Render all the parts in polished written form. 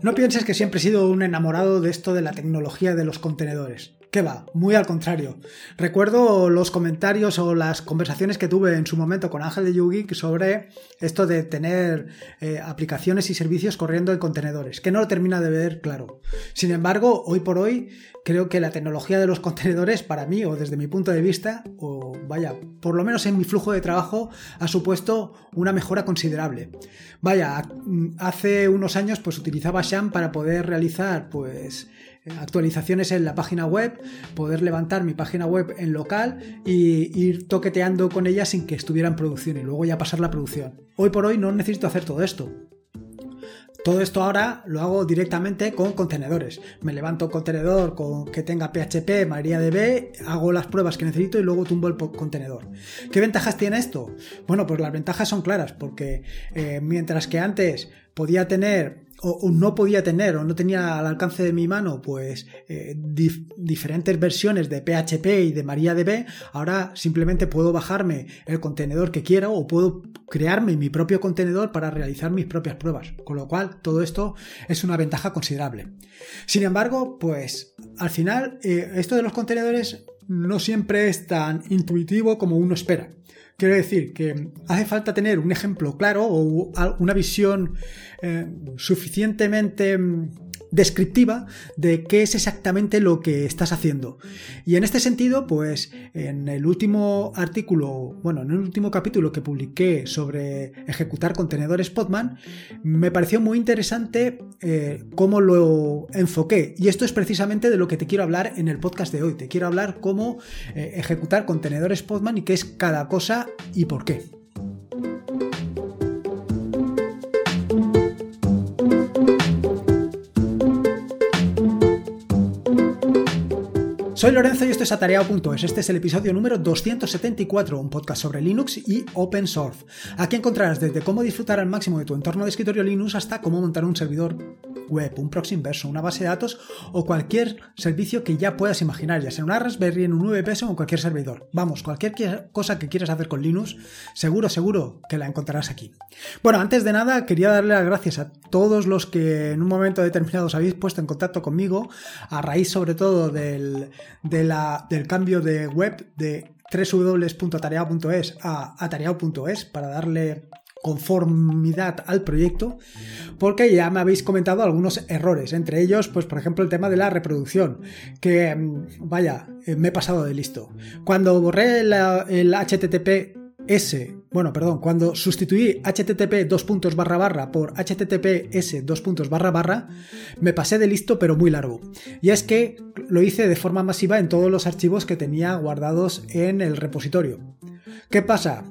No pienses que siempre he sido un enamorado de esto de la tecnología de los contenedores. ¿Qué va? Muy al contrario. Recuerdo los comentarios o las conversaciones que tuve en su momento con Ángel de Yugi sobre esto de tener aplicaciones y servicios corriendo en contenedores, que no lo termina de ver claro. Sin embargo, hoy por hoy, creo que la tecnología de los contenedores, para mí, o desde mi punto de vista, o vaya, por lo menos en mi flujo de trabajo, ha supuesto una mejora considerable. Vaya, hace unos años pues utilizaba Sham para poder realizar pues actualizaciones en la página web, poder levantar mi página web en local y ir toqueteando con ella sin que estuviera en producción y luego ya pasar la producción. Hoy por hoy no necesito hacer todo esto. Todo esto ahora lo hago directamente con contenedores. Me levanto un contenedor que tenga PHP, MariaDB, hago las pruebas que necesito y luego tumbo el contenedor. ¿Qué ventajas tiene esto? Bueno, pues las ventajas son claras porque mientras que antes podía tener o no tenía al alcance de mi mano pues diferentes versiones de PHP y de MariaDB, ahora simplemente puedo bajarme el contenedor que quiera o puedo crearme mi propio contenedor para realizar mis propias pruebas, con lo cual todo esto es una ventaja considerable. Sin embargo, pues al final esto de los contenedores no siempre es tan intuitivo como uno espera. Quiero decir que hace falta tener un ejemplo claro o una visión suficientemente descriptiva de qué es exactamente lo que estás haciendo. Y en este sentido, pues en el último artículo, bueno, en el último capítulo que publiqué sobre ejecutar contenedores Podman, me pareció muy interesante cómo lo enfoqué. Y esto es precisamente de lo que te quiero hablar en el podcast de hoy. Te quiero hablar cómo ejecutar contenedores Podman y qué es cada cosa y por qué. Soy Lorenzo y esto es Atareado.es. Este es el episodio número 274, un podcast sobre Linux y Open Source. Aquí encontrarás desde cómo disfrutar al máximo de tu entorno de escritorio Linux hasta cómo montar un servidor web, un proxy inverso, una base de datos o cualquier servicio que ya puedas imaginar, ya sea en una Raspberry, en un VPS o en cualquier servidor. Vamos, cualquier cosa que quieras hacer con Linux, seguro que la encontrarás aquí. Bueno, antes de nada quería darle las gracias a todos los que en un momento determinado os habéis puesto en contacto conmigo, a raíz sobre todo del cambio de web de www.atareado.es a atareado.es para darle conformidad al proyecto, porque ya me habéis comentado algunos errores, entre ellos pues por ejemplo el tema de la reproducción, que vaya, me he pasado de listo cuando borré el HTTPS. Bueno, perdón, cuando sustituí http:// por https://, me pasé de listo pero muy largo. Y es que lo hice de forma masiva en todos los archivos que tenía guardados en el repositorio. ¿Qué pasa?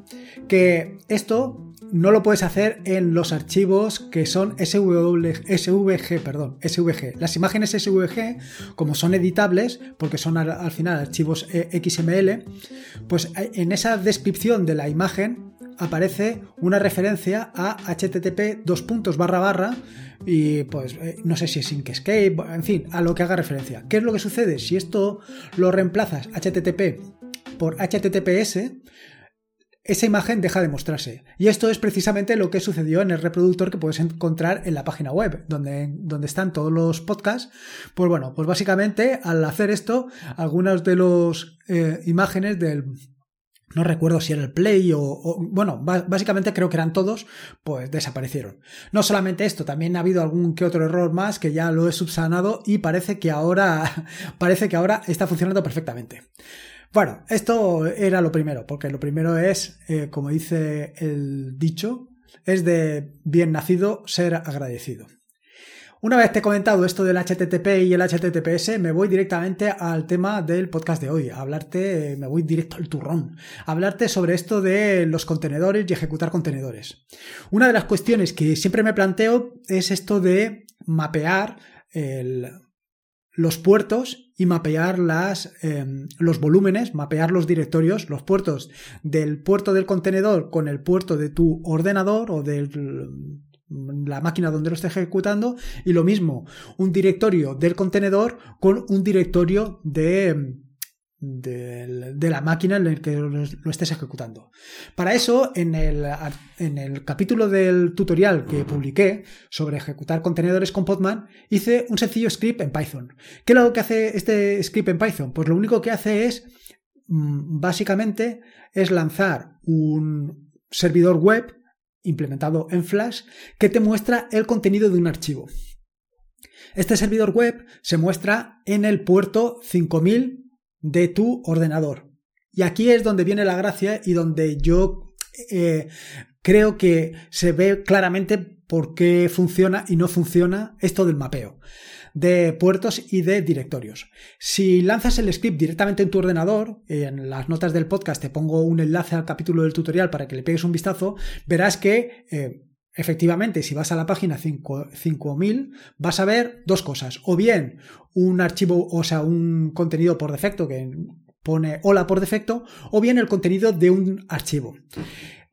Que esto no lo puedes hacer en los archivos que son SVG, las imágenes SVG, como son editables, porque son al final archivos XML, pues en esa descripción de la imagen aparece una referencia a http:// y pues no sé si es Inkscape, en fin, a lo que haga referencia. ¿Qué es lo que sucede? Si esto lo reemplazas http por https, esa imagen deja de mostrarse. Y esto es precisamente lo que sucedió en el reproductor que puedes encontrar en la página web, donde están todos los podcasts. Pues bueno, pues básicamente al hacer esto, algunas de las imágenes del... No recuerdo si era el Play bueno, básicamente creo que eran todos, pues desaparecieron. No solamente esto, también ha habido algún que otro error más que ya lo he subsanado y parece que ahora está funcionando perfectamente. Bueno, esto era lo primero, porque lo primero es, como dice el dicho, es de bien nacido ser agradecido. Una vez te he comentado esto del HTTP y el HTTPS, me voy directamente al tema del podcast de hoy, me voy directo al turrón, a hablarte sobre esto de los contenedores y ejecutar contenedores. Una de las cuestiones que siempre me planteo es esto de mapear los puertos y mapear los volúmenes, mapear los directorios, los puertos del puerto del contenedor con el puerto de tu ordenador o del... la máquina donde lo esté ejecutando, y lo mismo, un directorio del contenedor con un directorio de la máquina en la que lo estés ejecutando. Para eso, en el capítulo del tutorial que publiqué sobre ejecutar contenedores con Podman, hice un sencillo script en Python. ¿Qué es lo que hace este script en Python? Pues lo único que hace es, básicamente, es lanzar un servidor web implementado en Flask que te muestra el contenido de un archivo. Este servidor web se muestra en el puerto 5000 de tu ordenador. Y aquí es donde viene la gracia y donde yo creo que se ve claramente por qué funciona y no funciona esto del mapeo de puertos y de directorios. Si lanzas el script directamente en tu ordenador, en las notas del podcast te pongo un enlace al capítulo del tutorial para que le pegues un vistazo, verás que efectivamente, si vas a la página 5000, vas a ver dos cosas. O bien un archivo, o sea, un contenido por defecto que pone hola por defecto, o bien el contenido de un archivo.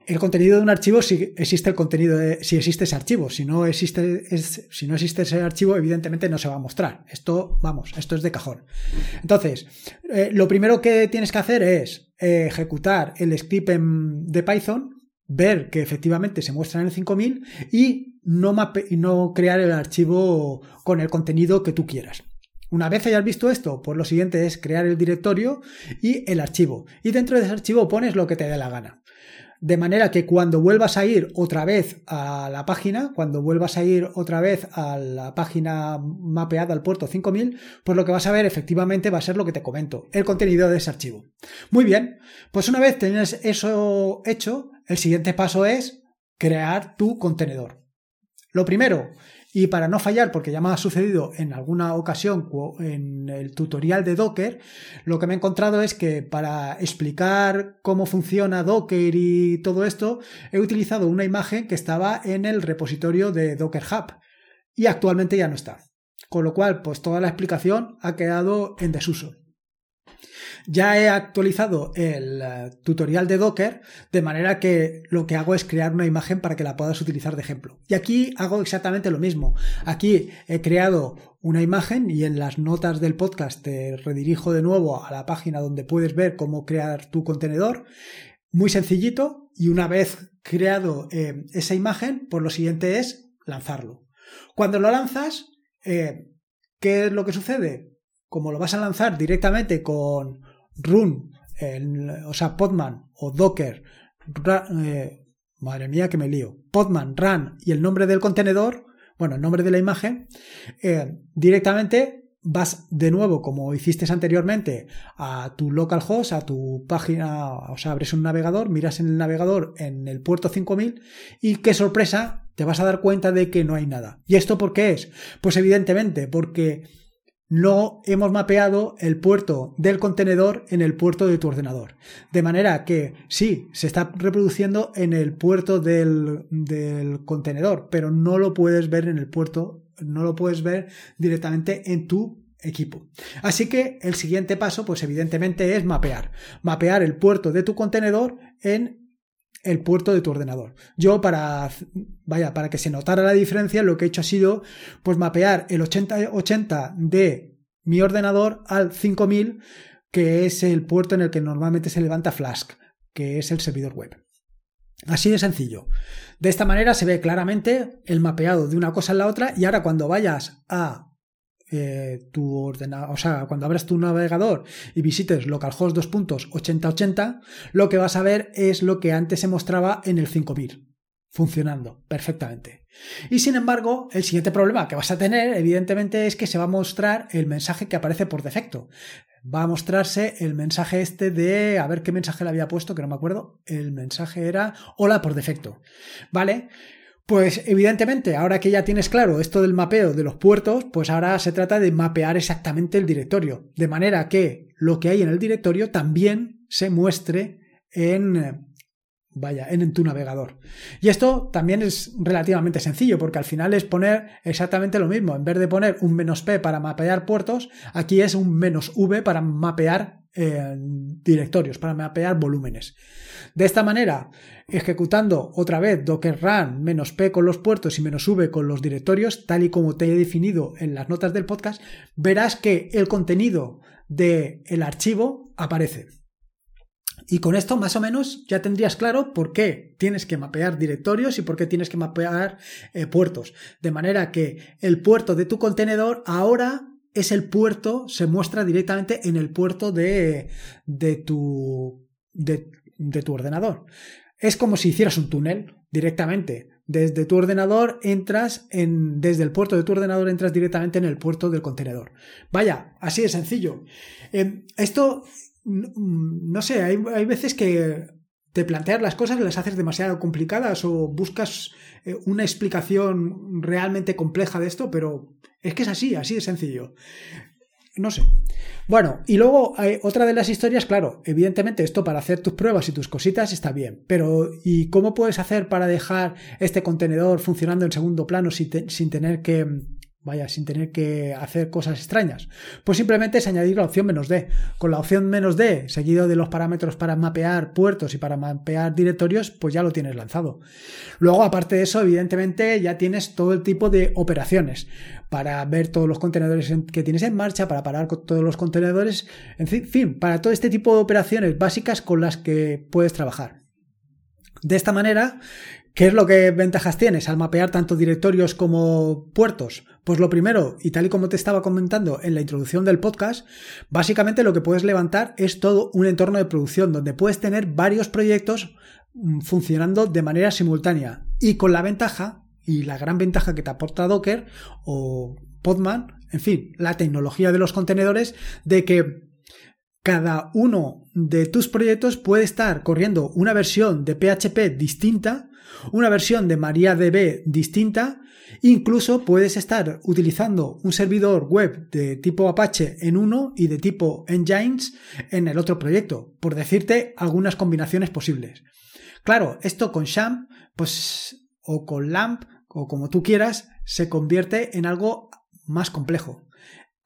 El contenido de un archivo, si existe el contenido, si existe ese archivo. Si no existe ese archivo, evidentemente no se va a mostrar. Esto, vamos, esto es de cajón. Entonces, lo primero que tienes que hacer es ejecutar el script de Python, ver que efectivamente se muestra en el 5000 y no crear el archivo con el contenido que tú quieras. Una vez hayas visto esto, pues lo siguiente es crear el directorio y el archivo. Y dentro de ese archivo pones lo que te dé la gana. De manera que cuando vuelvas a ir otra vez a la página, cuando vuelvas a ir otra vez a la página mapeada al puerto 5000, pues lo que vas a ver efectivamente va a ser lo que te comento, el contenido de ese archivo. Muy bien, pues una vez tienes eso hecho, el siguiente paso es crear tu contenedor. Lo primero, y para no fallar, porque ya me ha sucedido en alguna ocasión en el tutorial de Docker, lo que me he encontrado es que para explicar cómo funciona Docker y todo esto, he utilizado una imagen que estaba en el repositorio de Docker Hub y actualmente ya no está. Con lo cual, pues toda la explicación ha quedado en desuso. Ya he actualizado el tutorial de Docker, de manera que lo que hago es crear una imagen para que la puedas utilizar de ejemplo. Y aquí hago exactamente lo mismo. Aquí he creado una imagen y en las notas del podcast te redirijo de nuevo a la página donde puedes ver cómo crear tu contenedor. Muy sencillito, y una vez creado esa imagen, pues lo siguiente es lanzarlo. Cuando lo lanzas, ¿qué es lo que sucede? Como lo vas a lanzar directamente con run, o sea, Podman o Docker, madre mía que me lío, Podman, run y el nombre del contenedor, bueno, el nombre de la imagen, directamente vas de nuevo, como hiciste anteriormente, a tu localhost, a tu página, o sea, abres un navegador, miras en el navegador en el puerto 5000 y qué sorpresa, te vas a dar cuenta de que no hay nada. ¿Y esto por qué es? Pues evidentemente, porque no hemos mapeado el puerto del contenedor en el puerto de tu ordenador. De manera que sí, se está reproduciendo en el puerto del contenedor, pero no lo puedes ver en el puerto, no lo puedes ver directamente en tu equipo. Así que el siguiente paso, pues evidentemente es mapear. Mapear el puerto de tu contenedor en el puerto de tu ordenador. Yo para que se notara la diferencia, lo que he hecho ha sido pues mapear el 8080 de mi ordenador al 5000, que es el puerto en el que normalmente se levanta Flask, que es el servidor web. Así de sencillo. De esta manera se ve claramente el mapeado de una cosa en la otra y ahora cuando vayas a tu ordenador, o sea, cuando abras tu navegador y visites localhost 2.8080, lo que vas a ver es lo que antes se mostraba en el 5000, funcionando perfectamente. Y sin embargo, el siguiente problema que vas a tener, evidentemente, es que se va a mostrar el mensaje que aparece por defecto. Va a mostrarse el mensaje este de, a ver qué mensaje le había puesto, que no me acuerdo, el mensaje era hola por defecto, ¿vale? Pues evidentemente, ahora que ya tienes claro esto del mapeo de los puertos, pues ahora se trata de mapear exactamente el directorio, de manera que lo que hay en el directorio también se muestre en tu navegador. Y esto también es relativamente sencillo, porque al final es poner exactamente lo mismo. En vez de poner un -p para mapear puertos, aquí es un -v para mapear directorios, para mapear volúmenes. De esta manera, ejecutando otra vez docker run -p con los puertos y -v con los directorios, tal y como te he definido en las notas del podcast, verás que el contenido del archivo aparece. Y con esto más o menos ya tendrías claro por qué tienes que mapear directorios y por qué tienes que mapear puertos. De manera que el puerto de tu contenedor ahora es el puerto, se muestra directamente en el puerto de tu ordenador. Es como si hicieras un túnel directamente. Desde tu ordenador entras desde el puerto de tu ordenador entras directamente en el puerto del contenedor. Vaya, así de sencillo. Esto, no sé, hay veces que te planteas las cosas y las haces demasiado complicadas o buscas una explicación realmente compleja de esto, pero es que es así de sencillo. No sé. Bueno, y luego otra de las historias, claro, evidentemente esto para hacer tus pruebas y tus cositas está bien, pero ¿y cómo puedes hacer para dejar este contenedor funcionando en segundo plano sin tener que hacer cosas extrañas? Pues simplemente es añadir la opción -D. Con la opción -D, seguido de los parámetros para mapear puertos y para mapear directorios, pues ya lo tienes lanzado. Luego, aparte de eso, evidentemente ya tienes todo el tipo de operaciones para ver todos los contenedores que tienes en marcha, para parar con todos los contenedores, en fin, para todo este tipo de operaciones básicas con las que puedes trabajar. De esta manera, ¿qué es lo que ventajas tienes al mapear tanto directorios como puertos? Pues lo primero, y tal y como te estaba comentando en la introducción del podcast, básicamente lo que puedes levantar es todo un entorno de producción donde puedes tener varios proyectos funcionando de manera simultánea y con la ventaja y la gran ventaja que te aporta Docker o Podman, en fin, la tecnología de los contenedores, de que cada uno de tus proyectos puede estar corriendo una versión de PHP distinta, una versión de MariaDB distinta, incluso puedes estar utilizando un servidor web de tipo Apache en uno y de tipo Nginx en el otro proyecto, por decirte algunas combinaciones posibles. Claro, esto con Sham, pues, o con LAMP, o como tú quieras, se convierte en algo más complejo.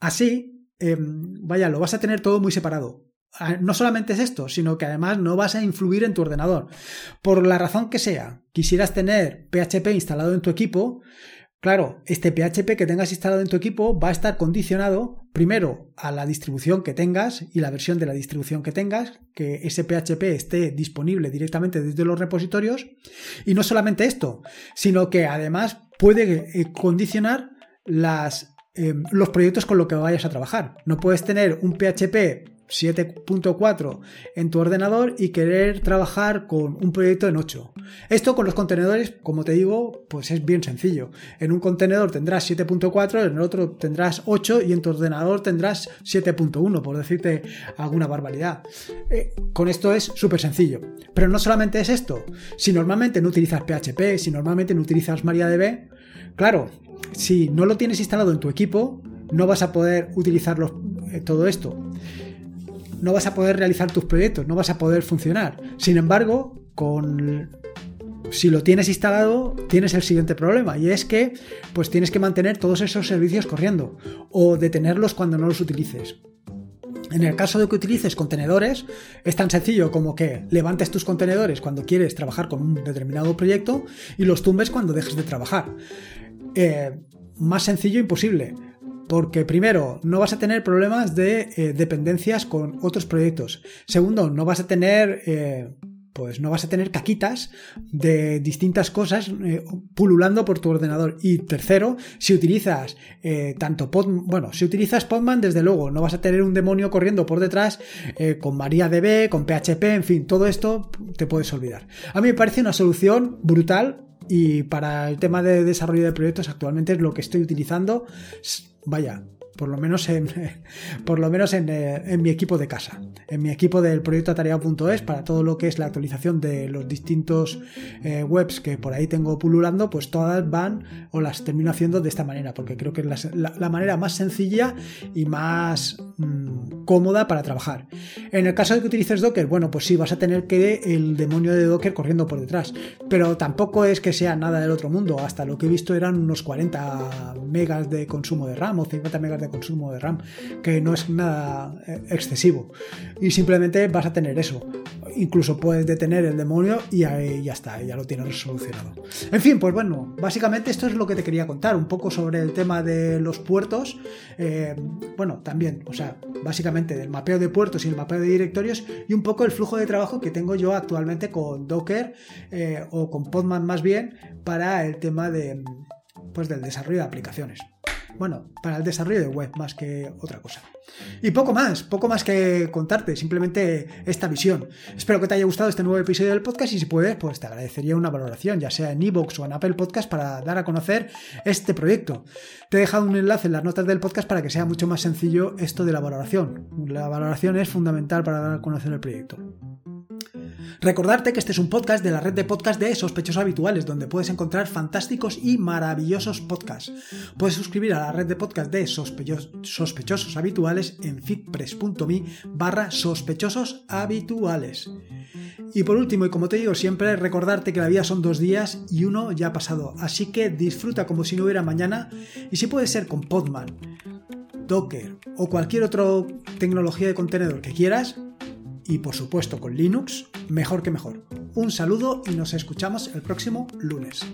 Así, lo vas a tener todo muy separado. No solamente es esto, sino que además no vas a influir en tu ordenador. Por la razón que sea, quisieras tener PHP instalado en tu equipo, claro, este PHP que tengas instalado en tu equipo va a estar condicionado primero a la distribución que tengas y la versión de la distribución que tengas, que ese PHP esté disponible directamente desde los repositorios. Y no solamente esto, sino que además puede condicionar los proyectos con los que vayas a trabajar. No puedes tener un PHP 7.4 en tu ordenador y querer trabajar con un proyecto en 8. Esto con los contenedores, como te digo, pues es bien sencillo. En un contenedor tendrás 7.4, en el otro tendrás 8 y en tu ordenador tendrás 7.1, por decirte alguna barbaridad. Con esto es súper sencillo. Pero no solamente es esto. Si normalmente no utilizas PHP, si normalmente no utilizas MariaDB, claro, si no lo tienes instalado en tu equipo, no vas a poder utilizar todo esto. No vas a poder realizar tus proyectos, no vas a poder funcionar. Sin embargo, si lo tienes instalado, tienes el siguiente problema, y es que pues tienes que mantener todos esos servicios corriendo o detenerlos cuando no los utilices. En el caso de que utilices contenedores, es tan sencillo como que levantes tus contenedores cuando quieres trabajar con un determinado proyecto y los tumbes cuando dejes de trabajar. Más sencillo imposible. Porque primero, no vas a tener problemas de dependencias con otros proyectos. Segundo, no vas a tener caquitas de distintas cosas pululando por tu ordenador. Y tercero, si utilizas Podman, desde luego, no vas a tener un demonio corriendo por detrás con MariaDB, con PHP, en fin, todo esto te puedes olvidar. A mí me parece una solución brutal y para el tema de desarrollo de proyectos actualmente es lo que estoy utilizando. Vaya, por lo menos en mi equipo de casa, en mi equipo del proyecto Atareado.es, para todo lo que es la actualización de los distintos webs que por ahí tengo pululando, pues todas van o las termino haciendo de esta manera, porque creo que es la manera más sencilla y más cómoda para trabajar. En el caso de que utilices Docker, bueno, pues sí, vas a tener que el demonio de Docker corriendo por detrás, pero tampoco es que sea nada del otro mundo. Hasta lo que he visto eran unos 40 megas de consumo de RAM o 50 megas de consumo de RAM, que no es nada excesivo, y simplemente vas a tener eso. incluso puedes detener el demonio y ahí ya está, ya lo tienes solucionado. En fin, pues bueno, básicamente esto es lo que te quería contar, un poco sobre el tema de los puertos. Bueno, también, o sea, básicamente del mapeo de puertos y el mapeo de directorios y un poco el flujo de trabajo que tengo yo actualmente con Docker o con Podman más bien para el tema de, pues, del desarrollo de aplicaciones. Bueno, para el desarrollo de web más que otra cosa. Y poco más que contarte, simplemente esta visión. Espero que te haya gustado este nuevo episodio del podcast y si puedes, pues te agradecería una valoración, ya sea en iVoox o en Apple Podcast, para dar a conocer este proyecto. Te he dejado un enlace en las notas del podcast para que sea mucho más sencillo esto de la valoración. La valoración es fundamental para dar a conocer el proyecto. Recordarte que este es un podcast de la red de podcast de Sospechosos Habituales, donde puedes encontrar fantásticos y maravillosos podcasts. Puedes suscribir a la red de podcast de Sospechosos Habituales en feedpress.me/sospechososhabituales. Y por último, y como te digo siempre, recordarte que la vida son 2 días y uno ya ha pasado, así que disfruta como si no hubiera mañana, y si puede ser con Podman, Docker o cualquier otra tecnología de contenedor que quieras, y por supuesto con Linux, mejor que mejor. Un saludo y nos escuchamos el próximo lunes.